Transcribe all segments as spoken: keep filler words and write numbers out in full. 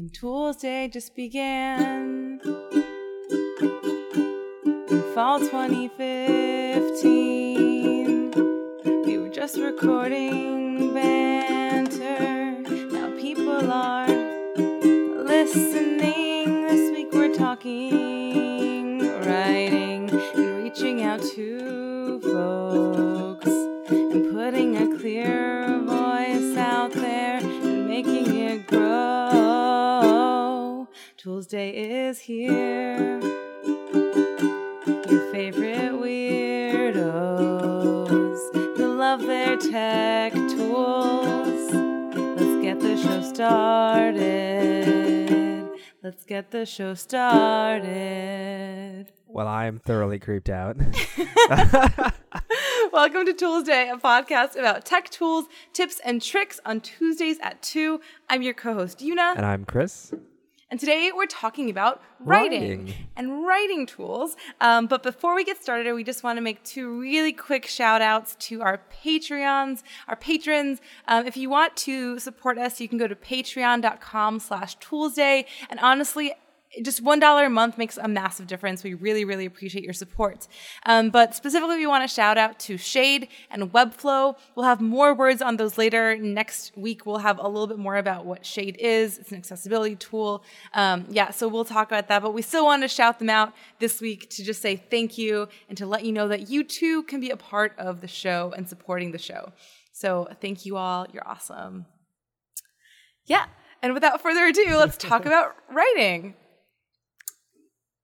When Tools Day just began in fall twenty fifteen, we were just recording banter. Now people are listening. This week we're talking, writing, and reaching out to folks and putting a clear voice out there and making it grow. Tools Day is here. Your favorite weirdos who love their tech tools. Let's get the show started. Let's get the show started. Well, I'm thoroughly creeped out. Welcome to Tools Day, a podcast about tech tools, tips, and tricks on Tuesdays at two. I'm your co-host, Una. And I'm Chris. And today we're talking about writing, writing. and writing tools. Um, but before we get started, we just want to make two really quick shout outs to our Patreons, our patrons. Um, if you want to support us, you can go to patreon.com slash toolsday. And honestly, just one dollar a month makes a massive difference. We really, really appreciate your support. Um, but specifically, we want to shout out to Shade and Webflow. We'll have more words on those later. Next week, we'll have a little bit more about what Shade is. It's an accessibility tool. Um, yeah, so we'll talk about that. But we still want to shout them out this week to just say thank you and to let you know that you too can be a part of the show and supporting the show. So thank you all. You're awesome. Yeah, and without further ado, let's talk about writing.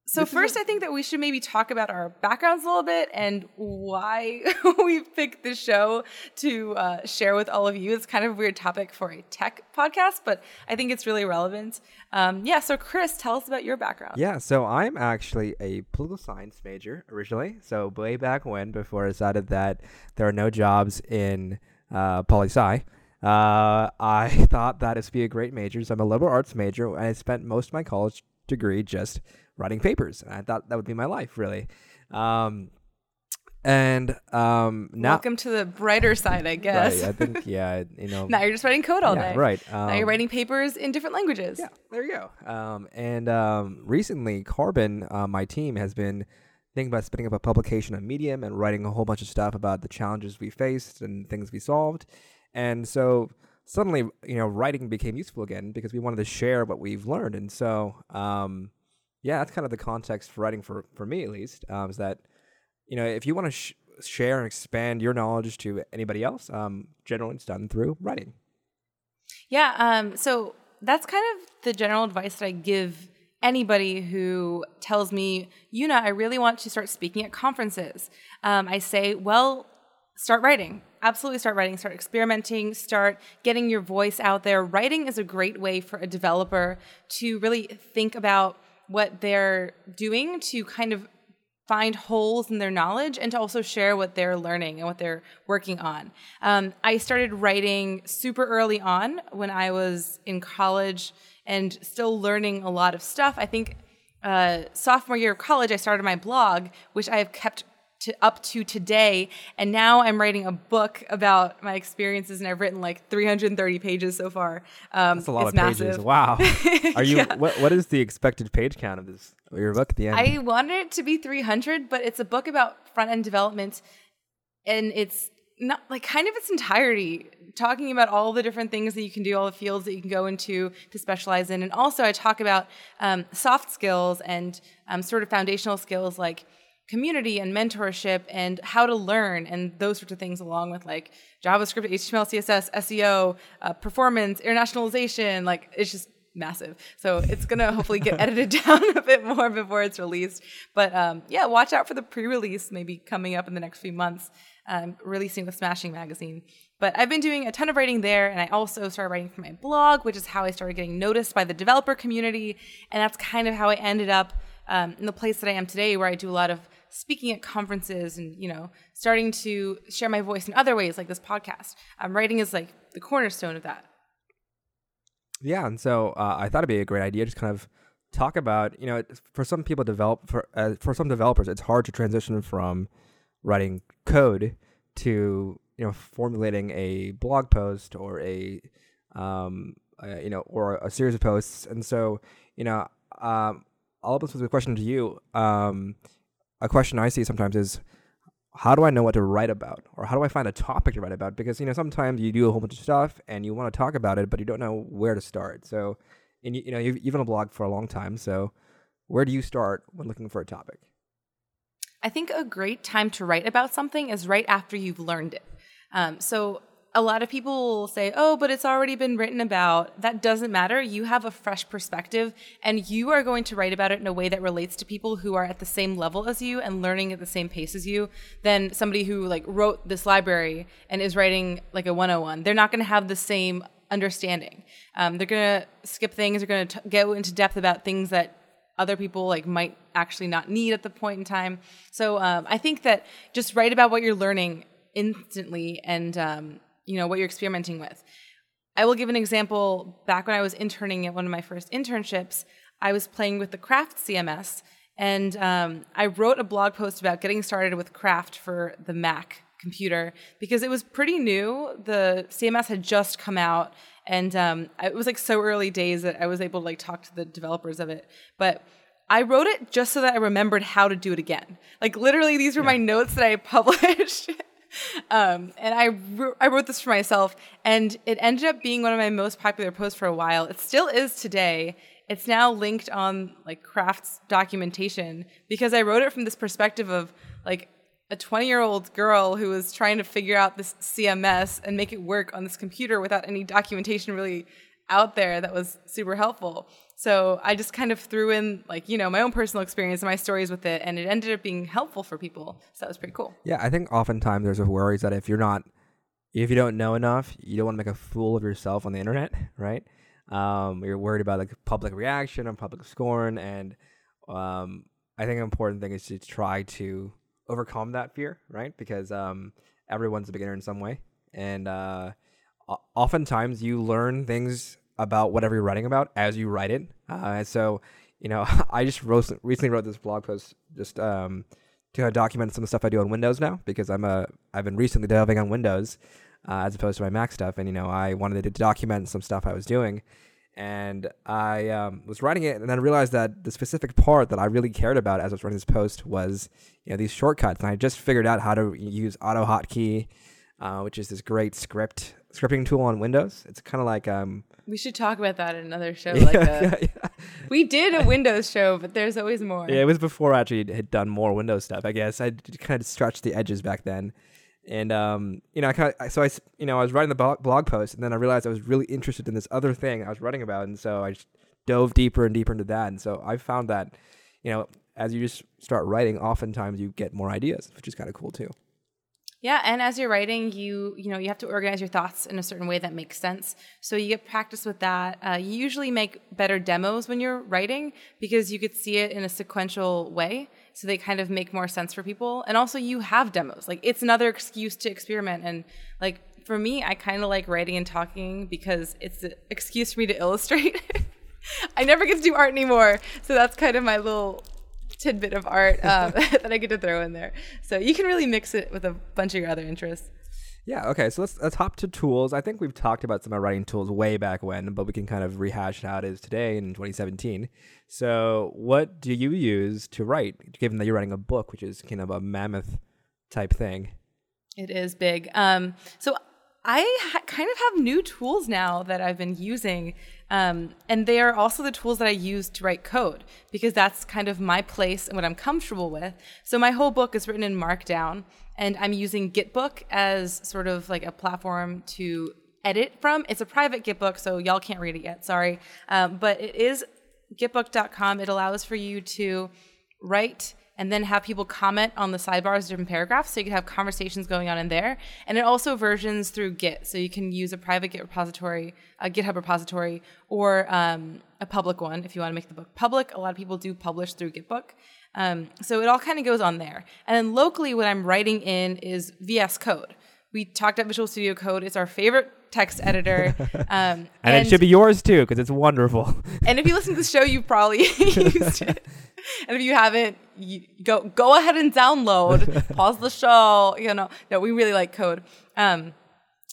So first, I think that we should maybe talk about our backgrounds a little bit and why we picked this show to uh, share with all of you. It's kind of a weird topic for a tech podcast, but I think it's really relevant. Um, yeah, so Chris, tell us about your background. Yeah, so I'm actually a political science major originally. So way back when, before I decided that there are no jobs in uh, poli-sci, uh, I thought that it would be a great major. So I'm a liberal arts major, and I spent most of my college degree just writing papers, and I thought that would be my life, really. Um, and um, now, welcome to the brighter side, I guess. Right, I think, yeah, you know. Now you're just writing code all yeah, day, right? Um, now you're writing papers in different languages. Yeah, there you go. Um, and um, recently, Carbon, uh, my team, has been thinking about spinning up a publication on Medium and writing a whole bunch of stuff about the challenges we faced and things we solved, and so. Suddenly, you know, writing became useful again because we wanted to share what we've learned. And so, um, yeah, that's kind of the context for writing for, for me, at least, um, is that, you know, if you want to sh- share and expand your knowledge to anybody else, um, generally it's done through writing. Yeah. Um, so that's kind of the general advice that I give anybody who tells me, Una, I really want to start speaking at conferences. Um, I say, well, start writing. Absolutely start writing, start experimenting, start getting your voice out there. Writing is a great way for a developer to really think about what they're doing, to kind of find holes in their knowledge, and to also share what they're learning and what they're working on. Um, I started writing super early on when I was in college and still learning a lot of stuff. I think uh, sophomore year of college, I started my blog, which I have kept To up to today, and now I'm writing a book about my experiences, and I've written like three hundred thirty pages so far. Um, That's a lot of massive. pages. Wow. Are you? Yeah. What, what is the expected page count of this? Your book at the end? I wanted it to be three hundred, but it's a book about front end development, and it's not like kind of its entirety, talking about all the different things that you can do, all the fields that you can go into to specialize in, and also I talk about um, soft skills and um, sort of foundational skills like community and mentorship and how to learn and those sorts of things, along with like JavaScript, H T M L, C S S, S E O, uh, performance, internationalization. Like it's just massive. So it's going to hopefully get edited down a bit more before it's released. But um, yeah, watch out for the pre-release maybe coming up in the next few months, um, releasing with Smashing Magazine. But I've been doing a ton of writing there, and I also started writing for my blog, which is how I started getting noticed by the developer community. And that's kind of how I ended up um, in the place that I am today, where I do a lot of speaking at conferences and, you know, starting to share my voice in other ways like this podcast. Um, writing is like the cornerstone of that. Yeah. And so uh, I thought it'd be a great idea to just kind of talk about, you know, for some people develop for, uh, for some developers, it's hard to transition from writing code to, you know, formulating a blog post or a, um, uh, you know, or a series of posts. And so, you know, um, I'll open this with a question to you. Um, a question I see sometimes is, how do I know what to write about? Or how do I find a topic to write about? Because, you know, sometimes you do a whole bunch of stuff and you want to talk about it, but you don't know where to start. So, and you, you know, you've, you've been a blog for a long time. So where do you start when looking for a topic? I think a great time to write about something is right after you've learned it. Um, so a lot of people will say, oh, but it's already been written about. That doesn't matter. You have a fresh perspective, and you are going to write about it in a way that relates to people who are at the same level as you and learning at the same pace as you than somebody who like wrote this library and is writing like a one oh one. They're not going to have the same understanding. Um, they're going to skip things. They're going to go into depth about things that other people like might actually not need at the point in time. So um, I think that just write about what you're learning instantly and um, you know, what you're experimenting with. I will give an example. Back when I was interning at one of my first internships, I was playing with the Craft C M S, and um, I wrote a blog post about getting started with Craft for the Mac computer because it was pretty new. The C M S had just come out, and um, it was like so early days that I was able to like talk to the developers of it. But I wrote it just so that I remembered how to do it again. Like literally, these were yeah. my notes that I published. Um, and I, I wrote this for myself, and it ended up being one of my most popular posts for a while. It still is today. It's now linked on like Craft's documentation because I wrote it from this perspective of like a twenty-year-old girl who was trying to figure out this C M S and make it work on this computer without any documentation really out there that was super helpful. So I just kind of threw in like, you know, my own personal experience and my stories with it, and it ended up being helpful for people. So that was pretty cool. Yeah, I think oftentimes there's a worry that if you're not, if you don't know enough, you don't want to make a fool of yourself on the internet, right? Um, you're worried about like public reaction and public scorn, and um, I think an important thing is to try to overcome that fear, right? Because um, everyone's a beginner in some way, and uh, oftentimes you learn things about whatever you're writing about as you write it. Uh, so, you know, I just wrote, recently wrote this blog post just um, to document some of the stuff I do on Windows now, because I'm a, I've been recently delving on Windows uh, as opposed to my Mac stuff. And, you know, I wanted to document some stuff I was doing. And I um, was writing it, and then I realized that the specific part that I really cared about as I was writing this post was, you know, these shortcuts. And I just figured out how to use AutoHotkey, uh, which is this great script scripting tool on Windows. It's kind of like... Um, we should talk about that in another show. Yeah, like a, yeah, yeah. We did a Windows show, but there's always more. Yeah, it was before I actually had done more Windows stuff, I guess. I kind of scratched the edges back then. And, um, you know, I kind of, so I, you know, I was writing the blog post, and then I realized I was really interested in this other thing I was writing about. And so I just dove deeper and deeper into that. And so I found that, you know, as you just start writing, oftentimes you get more ideas, which is kind of cool too. Yeah, and as you're writing, you you know you have to organize your thoughts in a certain way that makes sense. So you get practice with that. Uh, you usually make better demos when you're writing because you could see it in a sequential way, so they kind of make more sense for people. And also, you have demos. Like, it's another excuse to experiment. And like for me, I kind of like writing and talking because it's an excuse for me to illustrate. I never get to do art anymore, so that's kind of my little tidbit of art um, that I get to throw in there. So you can really mix it with a bunch of your other interests. Yeah, okay, so let's let's hop to tools. I think we've talked about some of my writing tools way back when, but we can kind of rehash how it is today in twenty seventeen. So what do you use to write, given that you're writing a book, which is kind of a mammoth type thing? It is big. Um, so I ha- kind of have new tools now that I've been using, um, and they are also the tools that I use to write code, because that's kind of my place and what I'm comfortable with. So my whole book is written in Markdown, and I'm using Gitbook as sort of like a platform to edit from. It's a private Gitbook, so y'all can't read it yet, sorry. Um, but it is gitbook dot com. It allows for you to write and then have people comment on the sidebars of different paragraphs, so you can have conversations going on in there. And it also versions through Git, so you can use a private Git repository, a GitHub repository, or um, a public one if you want to make the book public. A lot of people do publish through Gitbook. Um, so it all kind of goes on there. And then locally, what I'm writing in is V S Code. We talked about Visual Studio Code. It's our favorite text editor. Um, and, and it should be yours too, because it's wonderful. And if you listen to the show, you probably used it. And if you haven't, you go go ahead and download, pause the show. You know, no, we really like code. Um,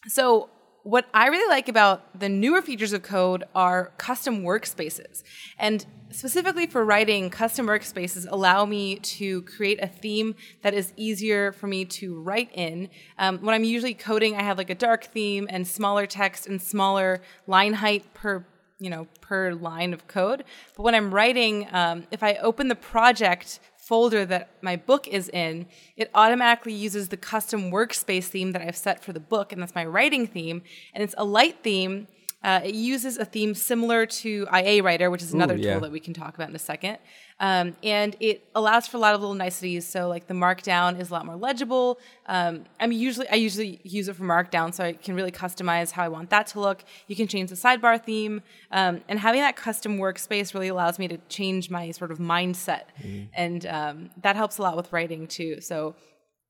so what I really like about the newer features of code are custom workspaces. And specifically for writing, custom workspaces allow me to create a theme that is easier for me to write in. Um, when I'm usually coding, I have like a dark theme and smaller text and smaller line height per you know, per line of code. But when I'm writing, um, if I open the project folder that my book is in, it automatically uses the custom workspace theme that I've set for the book, and that's my writing theme. And it's a light theme. Uh, it uses a theme similar to I A Writer, which is another Ooh, yeah. tool that we can talk about in a second. Um, and it allows for a lot of little niceties. So like the markdown is a lot more legible. Um, I'm usually I usually use it for markdown, so I can really customize how I want that to look. You can change the sidebar theme. Um, and having that custom workspace really allows me to change my sort of mindset. Mm-hmm. And um, that helps a lot with writing too. So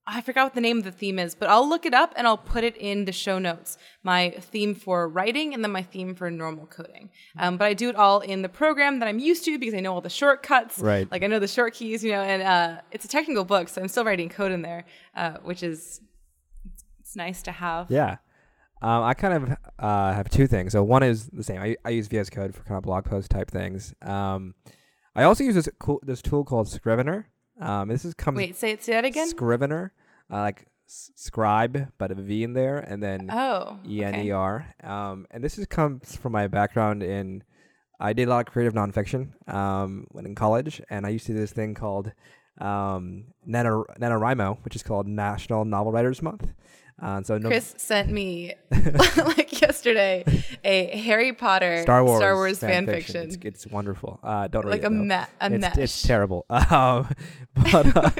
I forgot what the name of the theme is, but I'll look it up and I'll put it in the show notes. My theme for writing and then my theme for normal coding. Um, but I do it all in the program that I'm used to because I know all the shortcuts. Right. Like I know the short keys, you know, and uh, it's a technical book, so I'm still writing code in there, uh, which is it's nice to have. Yeah. Um, I kind of uh, have two things. So one is the same. I, I use V S Code for kind of blog post type things. Um, I also use this cool, this tool called Scrivener. Um, this is comes. Wait, say, say that again. Scrivener, uh, like s- scribe, but a V in there, and then oh, E N E R. Okay. Um, and this is comes from my background in. I did a lot of creative nonfiction um, when in college, and I used to do this thing called um, Nano NaNoWriMo, which is called National Novel Writers Month. Uh, so no Chris sent me like yesterday a Harry Potter Star Wars, Star Wars fan, fan fiction. fiction. It's, it's wonderful. Uh, don't like read it, a ma- a it's, mesh. It's terrible. Um, but uh,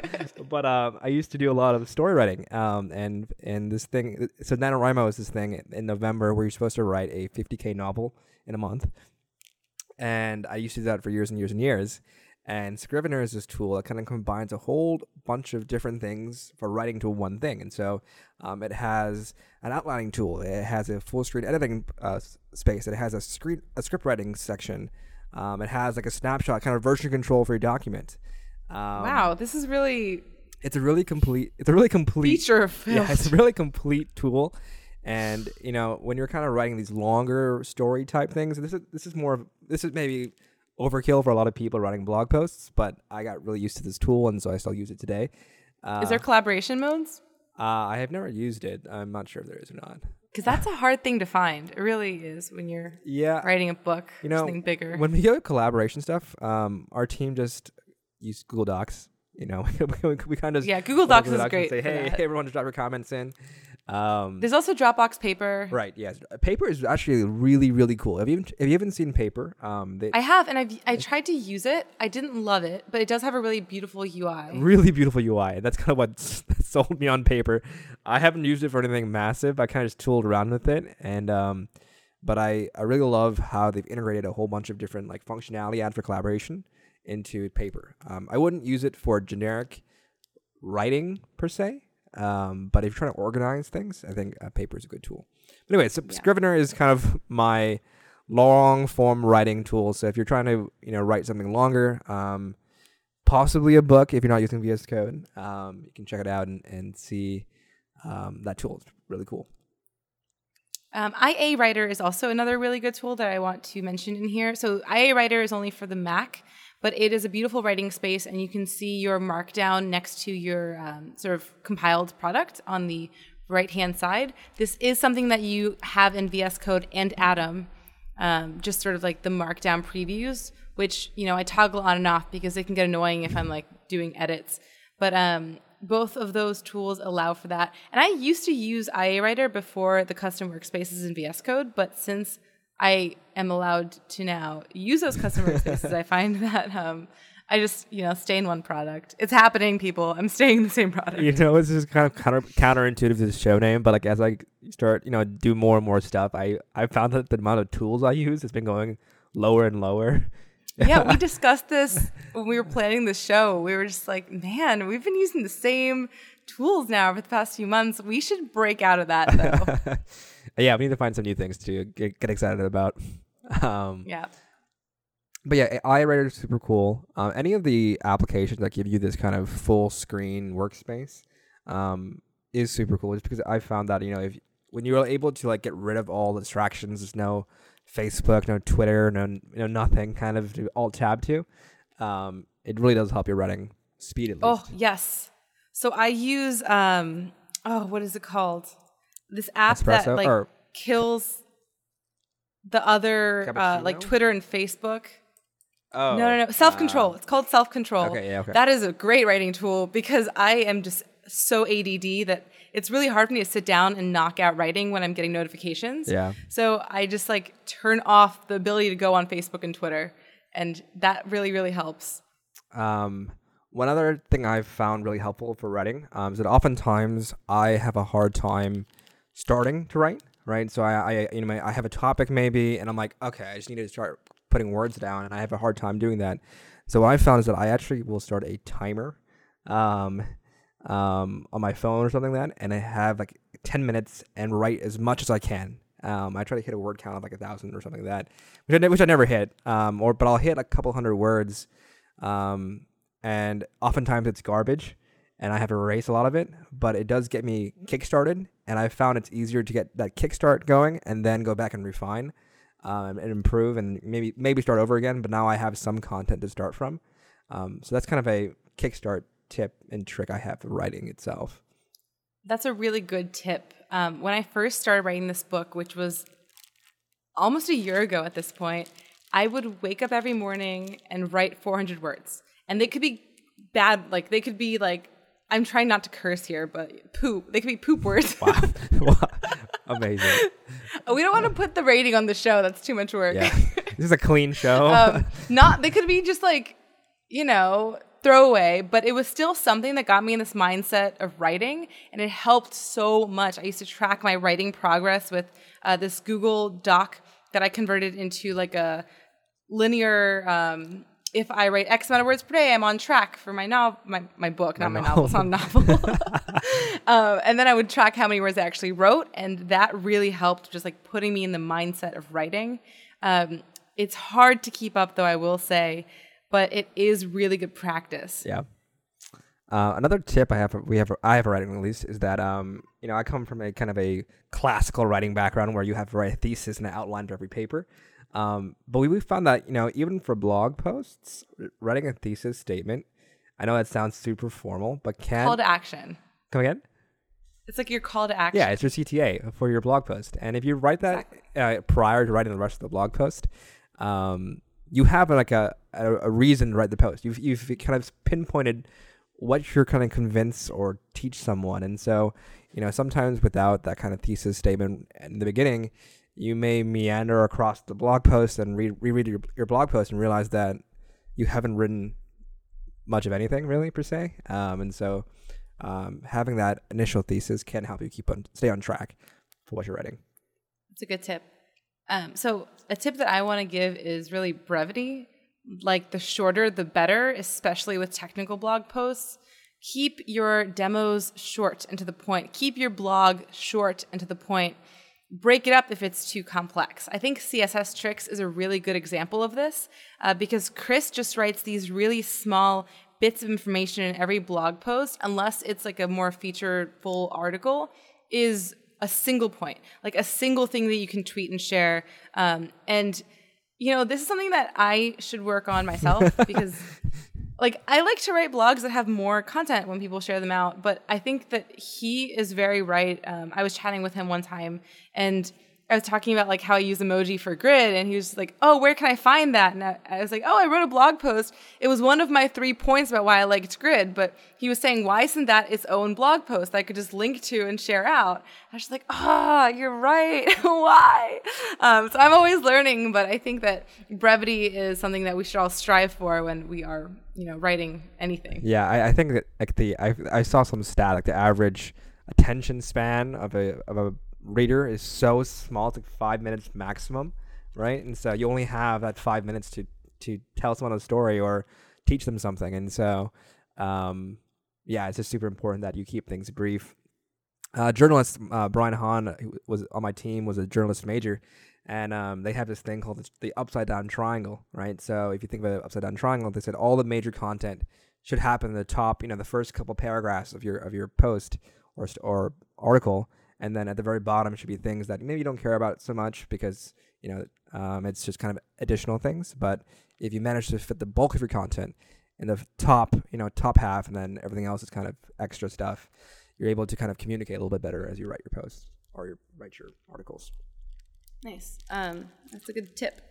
but um, I used to do a lot of story writing. Um, and and this thing. So NaNoWriMo is this thing in November where you're supposed to write a fifty K novel in a month. And I used to do that for years and years and years. And Scrivener is this tool that kind of combines a whole bunch of different things for writing to one thing. And so um, it has an outlining tool. It has a full screen editing uh, space. It has a screen a script writing section. Um, it has like a snapshot, kind of version control for your document. Um, wow, this is really... It's a really complete... It's a really complete... Feature filled. Yeah, it's a really complete tool. And, you know, when you're kind of writing these longer story type things, this is this is more... This is maybe... overkill for a lot of people writing blog posts, but I got really used to this tool, and so I still use it today. Uh, is there collaboration modes? Uh, I have never used it. I'm not sure if there is or not. Because that's a hard thing to find. It really is when you're yeah, writing a book, you know, something bigger. When we do collaboration stuff, um, our team just uses Google Docs. You know, we, we kind of yeah, Google Docs Google is Docs great. And say, hey, hey, everyone, just drop your comments in. Um, There's also Dropbox Paper. Right. Yes, Paper is actually really, really cool. Have you even, have you even seen Paper? Um, they, I have, and I've I tried to use it. I didn't love it, but it does have a really beautiful U I. Really beautiful U I. That's kind of what sold me on Paper. I haven't used it for anything massive. I kind of just tooled around with it, and um, but I, I really love how they've integrated a whole bunch of different like functionality add for collaboration into Paper. Um, I wouldn't use it for generic writing per se. Um, but if you're trying to organize things, I think uh, Paper is a good tool. But anyway, so yeah. Scrivener is kind of my long-form writing tool. So if you're trying to, you know, write something longer, um, possibly a book, if you're not using V S Code, um, you can check it out and, and see um, that tool. It's really cool. Um, I A Writer is also another really good tool that I want to mention in here. So I A Writer is only for the Mac, but it is a beautiful writing space, and you can see your markdown next to your um, sort of compiled product on the right-hand side. This is something that you have in V S Code and Atom, um, just sort of like the markdown previews, which, you know, I toggle on and off because it can get annoying if I'm like doing edits. But um, both of those tools allow for that. And I used to use I A Writer before the custom workspaces in V S Code, but since I am allowed to now use those custom workspaces. I find that um, I just, you know, stay in one product. It's happening, people. I'm staying in the same product. You know, this is kind of counter counterintuitive to the show name, but like as I start, you know, do more and more stuff, I, I found that the amount of tools I use has been going lower and lower. Yeah, we discussed this when we were planning the show. We were just like, man, we've been using the same tools now for the past few months. We should break out of that, though. Yeah, we need to find some new things to get, get excited about. Um, yeah. But yeah, I A Writer is super cool. Um, any of the applications that give you this kind of full screen workspace um, is super cool. Just because I found that, you know, if when you were able to like get rid of all the distractions, there's no Facebook, no Twitter, no you know, nothing kind of to alt tab to, um, it really does help your writing speed at least. Oh, yes. So I use, um, oh, what is it called? This app Espresso, that like or- kills the other, uh, like Twitter and Facebook. Oh. No, no, no. Self-control. Uh, it's called self-control. Okay, yeah, okay. That is a great writing tool because I am just so A D D that it's really hard for me to sit down and knock out writing when I'm getting notifications. Yeah. So I just like turn off the ability to go on Facebook and Twitter, and that really, really helps. Um, one other thing I've found really helpful for writing um, is that oftentimes I have a hard time starting to write, right? So I, I you know, I have a topic maybe, and I'm like, okay, I just need to start putting words down, and I have a hard time doing that. So what I found is that I actually will start a timer um, um, on my phone or something like that, and I have like ten minutes and write as much as I can. Um, I try to hit a word count of like a thousand or something like that, which I, ne- which I never hit, um, or but I'll hit a couple hundred words, um, and oftentimes it's garbage, and I have to erase a lot of it, but it does get me kickstarted, and I've found it's easier to get that kickstart going and then go back and refine. Um, and improve and maybe maybe start over again, but now I have some content to start from. Um, so that's kind of a kickstart tip and trick I have for writing itself. That's a really good tip. Um, when I first started writing this book, which was almost a year ago at this point, I would wake up every morning and write four hundred words. And they could be bad, like they could be like, I'm trying not to curse here, but poop. They could be poop words. Wow. Wow. Amazing. We don't want to put the rating on the show. That's too much work. Yeah. This is a clean show. um, not, they could be just like, you know, throwaway, but it was still something that got me in this mindset of writing, and it helped so much. I used to track my writing progress with uh, this Google Doc that I converted into like a linear, um, if I write X amount of words per day, I'm on track for my novel, my, my book, not my, my novel. It's not a novel. uh, and then I would track how many words I actually wrote. And that really helped just like putting me in the mindset of writing. Um, it's hard to keep up though, I will say, but it is really good practice. Yeah. Uh, another tip I have, we have, I have a writing release is that, um, you know, I come from a kind of a classical writing background where you have to write a thesis and an outline for every paper. Um, but we, we found that, you know, even for blog posts, writing a thesis statement, I know that sounds super formal, but can... Call to action. Come again? It's like your call to action. Yeah, it's your C T A for your blog post. And if you write that exactly. uh, prior to writing the rest of the blog post, um, you have like a, a, a reason to write the post. You've, you've kind of pinpointed what you're kind of convince or teach someone. And so, you know, sometimes without that kind of thesis statement in the beginning... You may meander across the blog post and re- reread your, your blog post and realize that you haven't written much of anything really per se. Um, and so um, having that initial thesis can help you keep on stay on track for what you're writing. That's a good tip. Um, so a tip that I want to give is really brevity. Like the shorter, the better, especially with technical blog posts. Keep your demos short and to the point. Keep your blog short and to the point. Break it up if it's too complex. I think C S S Tricks is a really good example of this uh, because Chris just writes these really small bits of information in every blog post, unless it's like a more featured full article, is a single point, like a single thing that you can tweet and share. Um, and, you know, this is something that I should work on myself because... Like, I like to write blogs that have more content when people share them out, but I think that he is very right. Um, I was chatting with him one time, and I was talking about, like, how I use emoji for grid, and he was like, oh, where can I find that? And I, I was like, oh, I wrote a blog post. It was one of my three points about why I liked grid, but he was saying, why isn't that its own blog post that I could just link to and share out? I was just like, oh, you're right. Why? Um, so I'm always learning, but I think that brevity is something that we should all strive for when we are... you know, writing anything. Yeah, I, I think that like the I I saw some stat like the average attention span of a of a reader is so small, it's like five minutes maximum, right? And so you only have that five minutes to to tell someone a story or teach them something. And so, um, yeah, it's just super important that you keep things brief. Uh, journalist uh, Brian Hahn, who was on my team, was a journalist major. And um, they have this thing called the upside-down triangle, right? So if you think about the upside-down triangle, they said all the major content should happen in the top, you know, the first couple paragraphs of your of your post or or article, And then at the very bottom should be things that maybe you don't care about so much because, you know, um, it's just kind of additional things. But if you manage to fit the bulk of your content in the top, you know, top half, and then everything else is kind of extra stuff, you're able to kind of communicate a little bit better as you write your posts or you write your articles. Nice. Um, that's a good tip.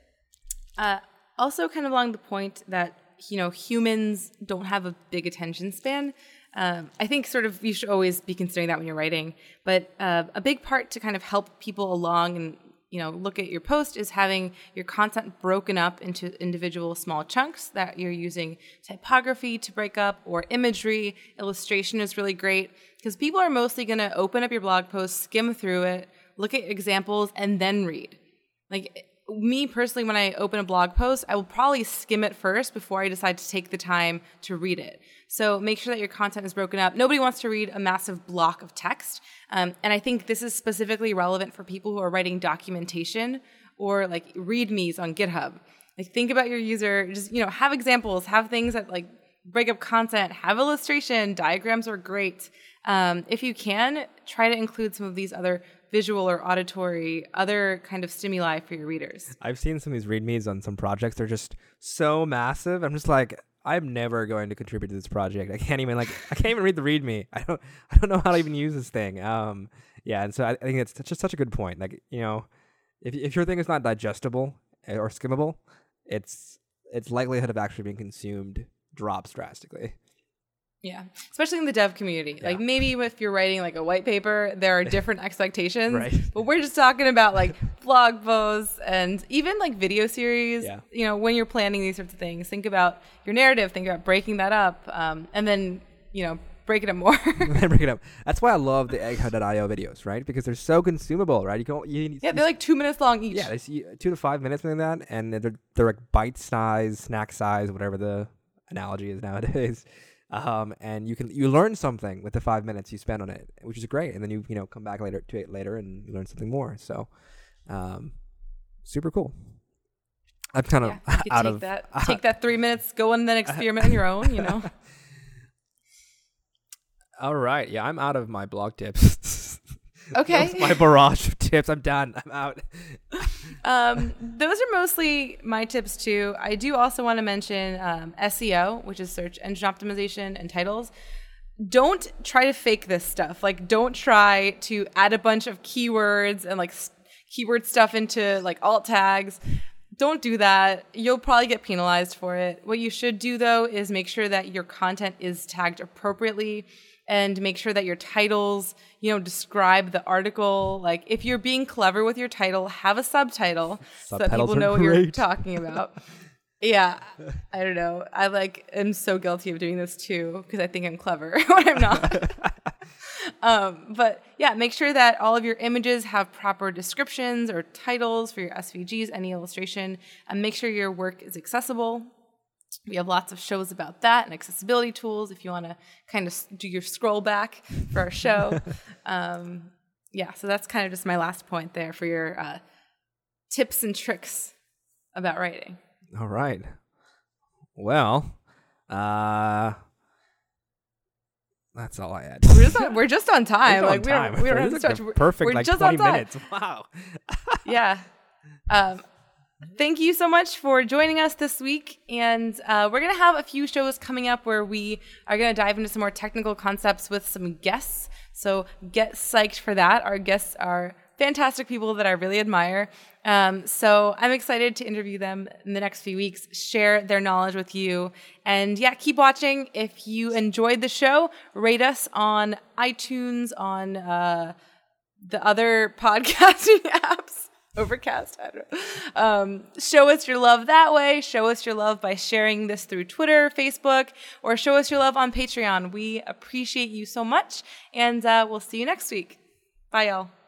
Uh, also kind of along the point that, you know, humans don't have a big attention span. Um, I think sort of you should always be considering that when you're writing. But uh, a big part to kind of help people along and, you know, look at your post is having your content broken up into individual small chunks that you're using typography to break up or imagery. Illustration is really great because people are mostly going to open up your blog post, skim through it, look at examples, and then read. Like me personally, when I open a blog post, I will probably skim it first before I decide to take the time to read it. So make sure that your content is broken up. Nobody wants to read a massive block of text. Um, and I think this is specifically relevant for people who are writing documentation or like readmes on GitHub. Like think about your user, just, you know, have examples, have things that like break up content, have illustration, diagrams are great. Um, if you can, try to include some of these other visual or auditory, other kind of stimuli for your readers. I've seen some of these readmes on some projects. They're just so massive. I'm just like, I'm never going to contribute to this project. I can't even like, I can't even read the readme. I don't, I don't know how to even use this thing. Um, yeah, and so I, I think it's just such a good point. Like, you know, if if your thing is not digestible or skimmable, it's its likelihood of actually being consumed drops drastically. Yeah, especially in the dev community. Yeah. Like maybe if you're writing like a white paper, there are different expectations. Right. But we're just talking about like blog posts and even like video series. Yeah. You know, when you're planning these sorts of things, think about your narrative, think about breaking that up, um, and then, you know, break it up more. break it up. That's why I love the egghead dot io videos, right? Because they're so consumable, right? You can you, yeah, they're like two minutes long each. Yeah, two to five minutes, something like that, and they're they're like bite size, snack size, whatever the analogy is nowadays. Um, and you can you learn something with the five minutes you spend on it, which is great. And then you you know come back later to it later and you learn something more. So, um, super cool. I'm kind yeah, of out take of that. Uh, take that three minutes, go and then experiment on your own. You know. All right. Yeah, I'm out of my blog tips. Okay. That was my barrage of tips. I'm done. I'm out. Um, those are mostly my tips too. I do also want to mention um, S E O, which is search engine optimization and titles. Don't try to fake this stuff. Like, don't try to add a bunch of keywords and like st- keyword stuff into like alt tags. Don't do that. You'll probably get penalized for it. What you should do though is make sure that your content is tagged appropriately. And make sure that your titles, you know, describe the article. Like, if you're being clever with your title, have a subtitle so that people know what you're talking about. Yeah, I don't know. I like am so guilty of doing this too because I think I'm clever when I'm not. um, but yeah, make sure that all of your images have proper descriptions or titles for your S V Gs, any illustration, and make sure your work is accessible. We have lots of shows about that and accessibility tools if you want to kind of do your scroll back for our show. um, yeah, so that's kind of just my last point there for your uh, tips and tricks about writing. All right. Well, uh, that's all I had. We're just on, we're just on time. We're just on like, time. We're, we're on such, perfect we're like just twenty minutes. Wow. Yeah. Um, Thank you so much for joining us this week. And uh, we're going to have a few shows coming up where we are going to dive into some more technical concepts with some guests. So get psyched for that. Our guests are fantastic people that I really admire. Um, so I'm excited to interview them in the next few weeks, share their knowledge with you. And yeah, keep watching. If you enjoyed the show, rate us on iTunes, on uh, the other podcasting apps. Overcast, I don't know. Um, show us your love that way. Show us your love by sharing this through Twitter, Facebook, or show us your love on Patreon. We appreciate you so much, and uh, we'll see you next week. Bye, y'all.